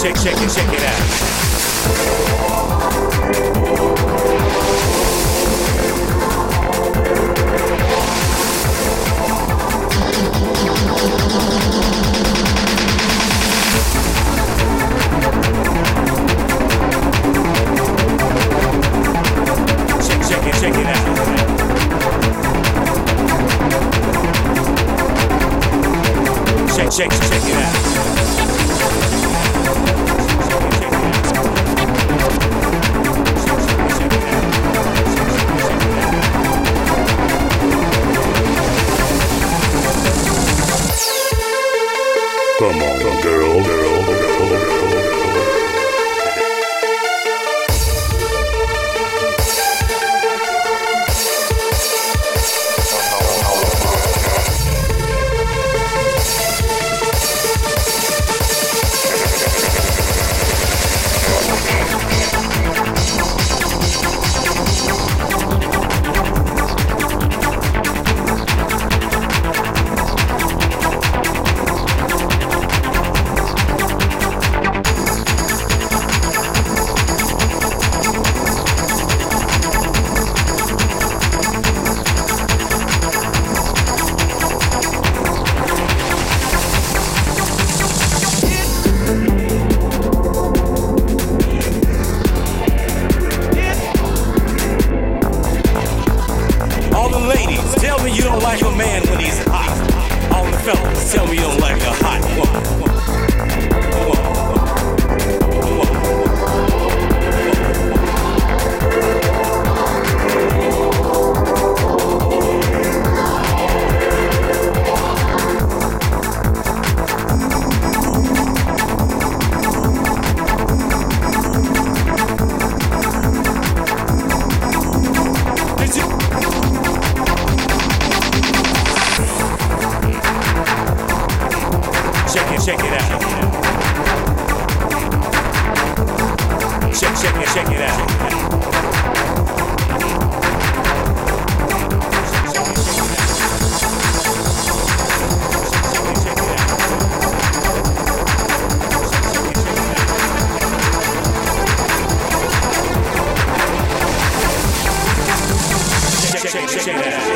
shake it out. Shake it out. Shake it out. Come on, girl. Check it out.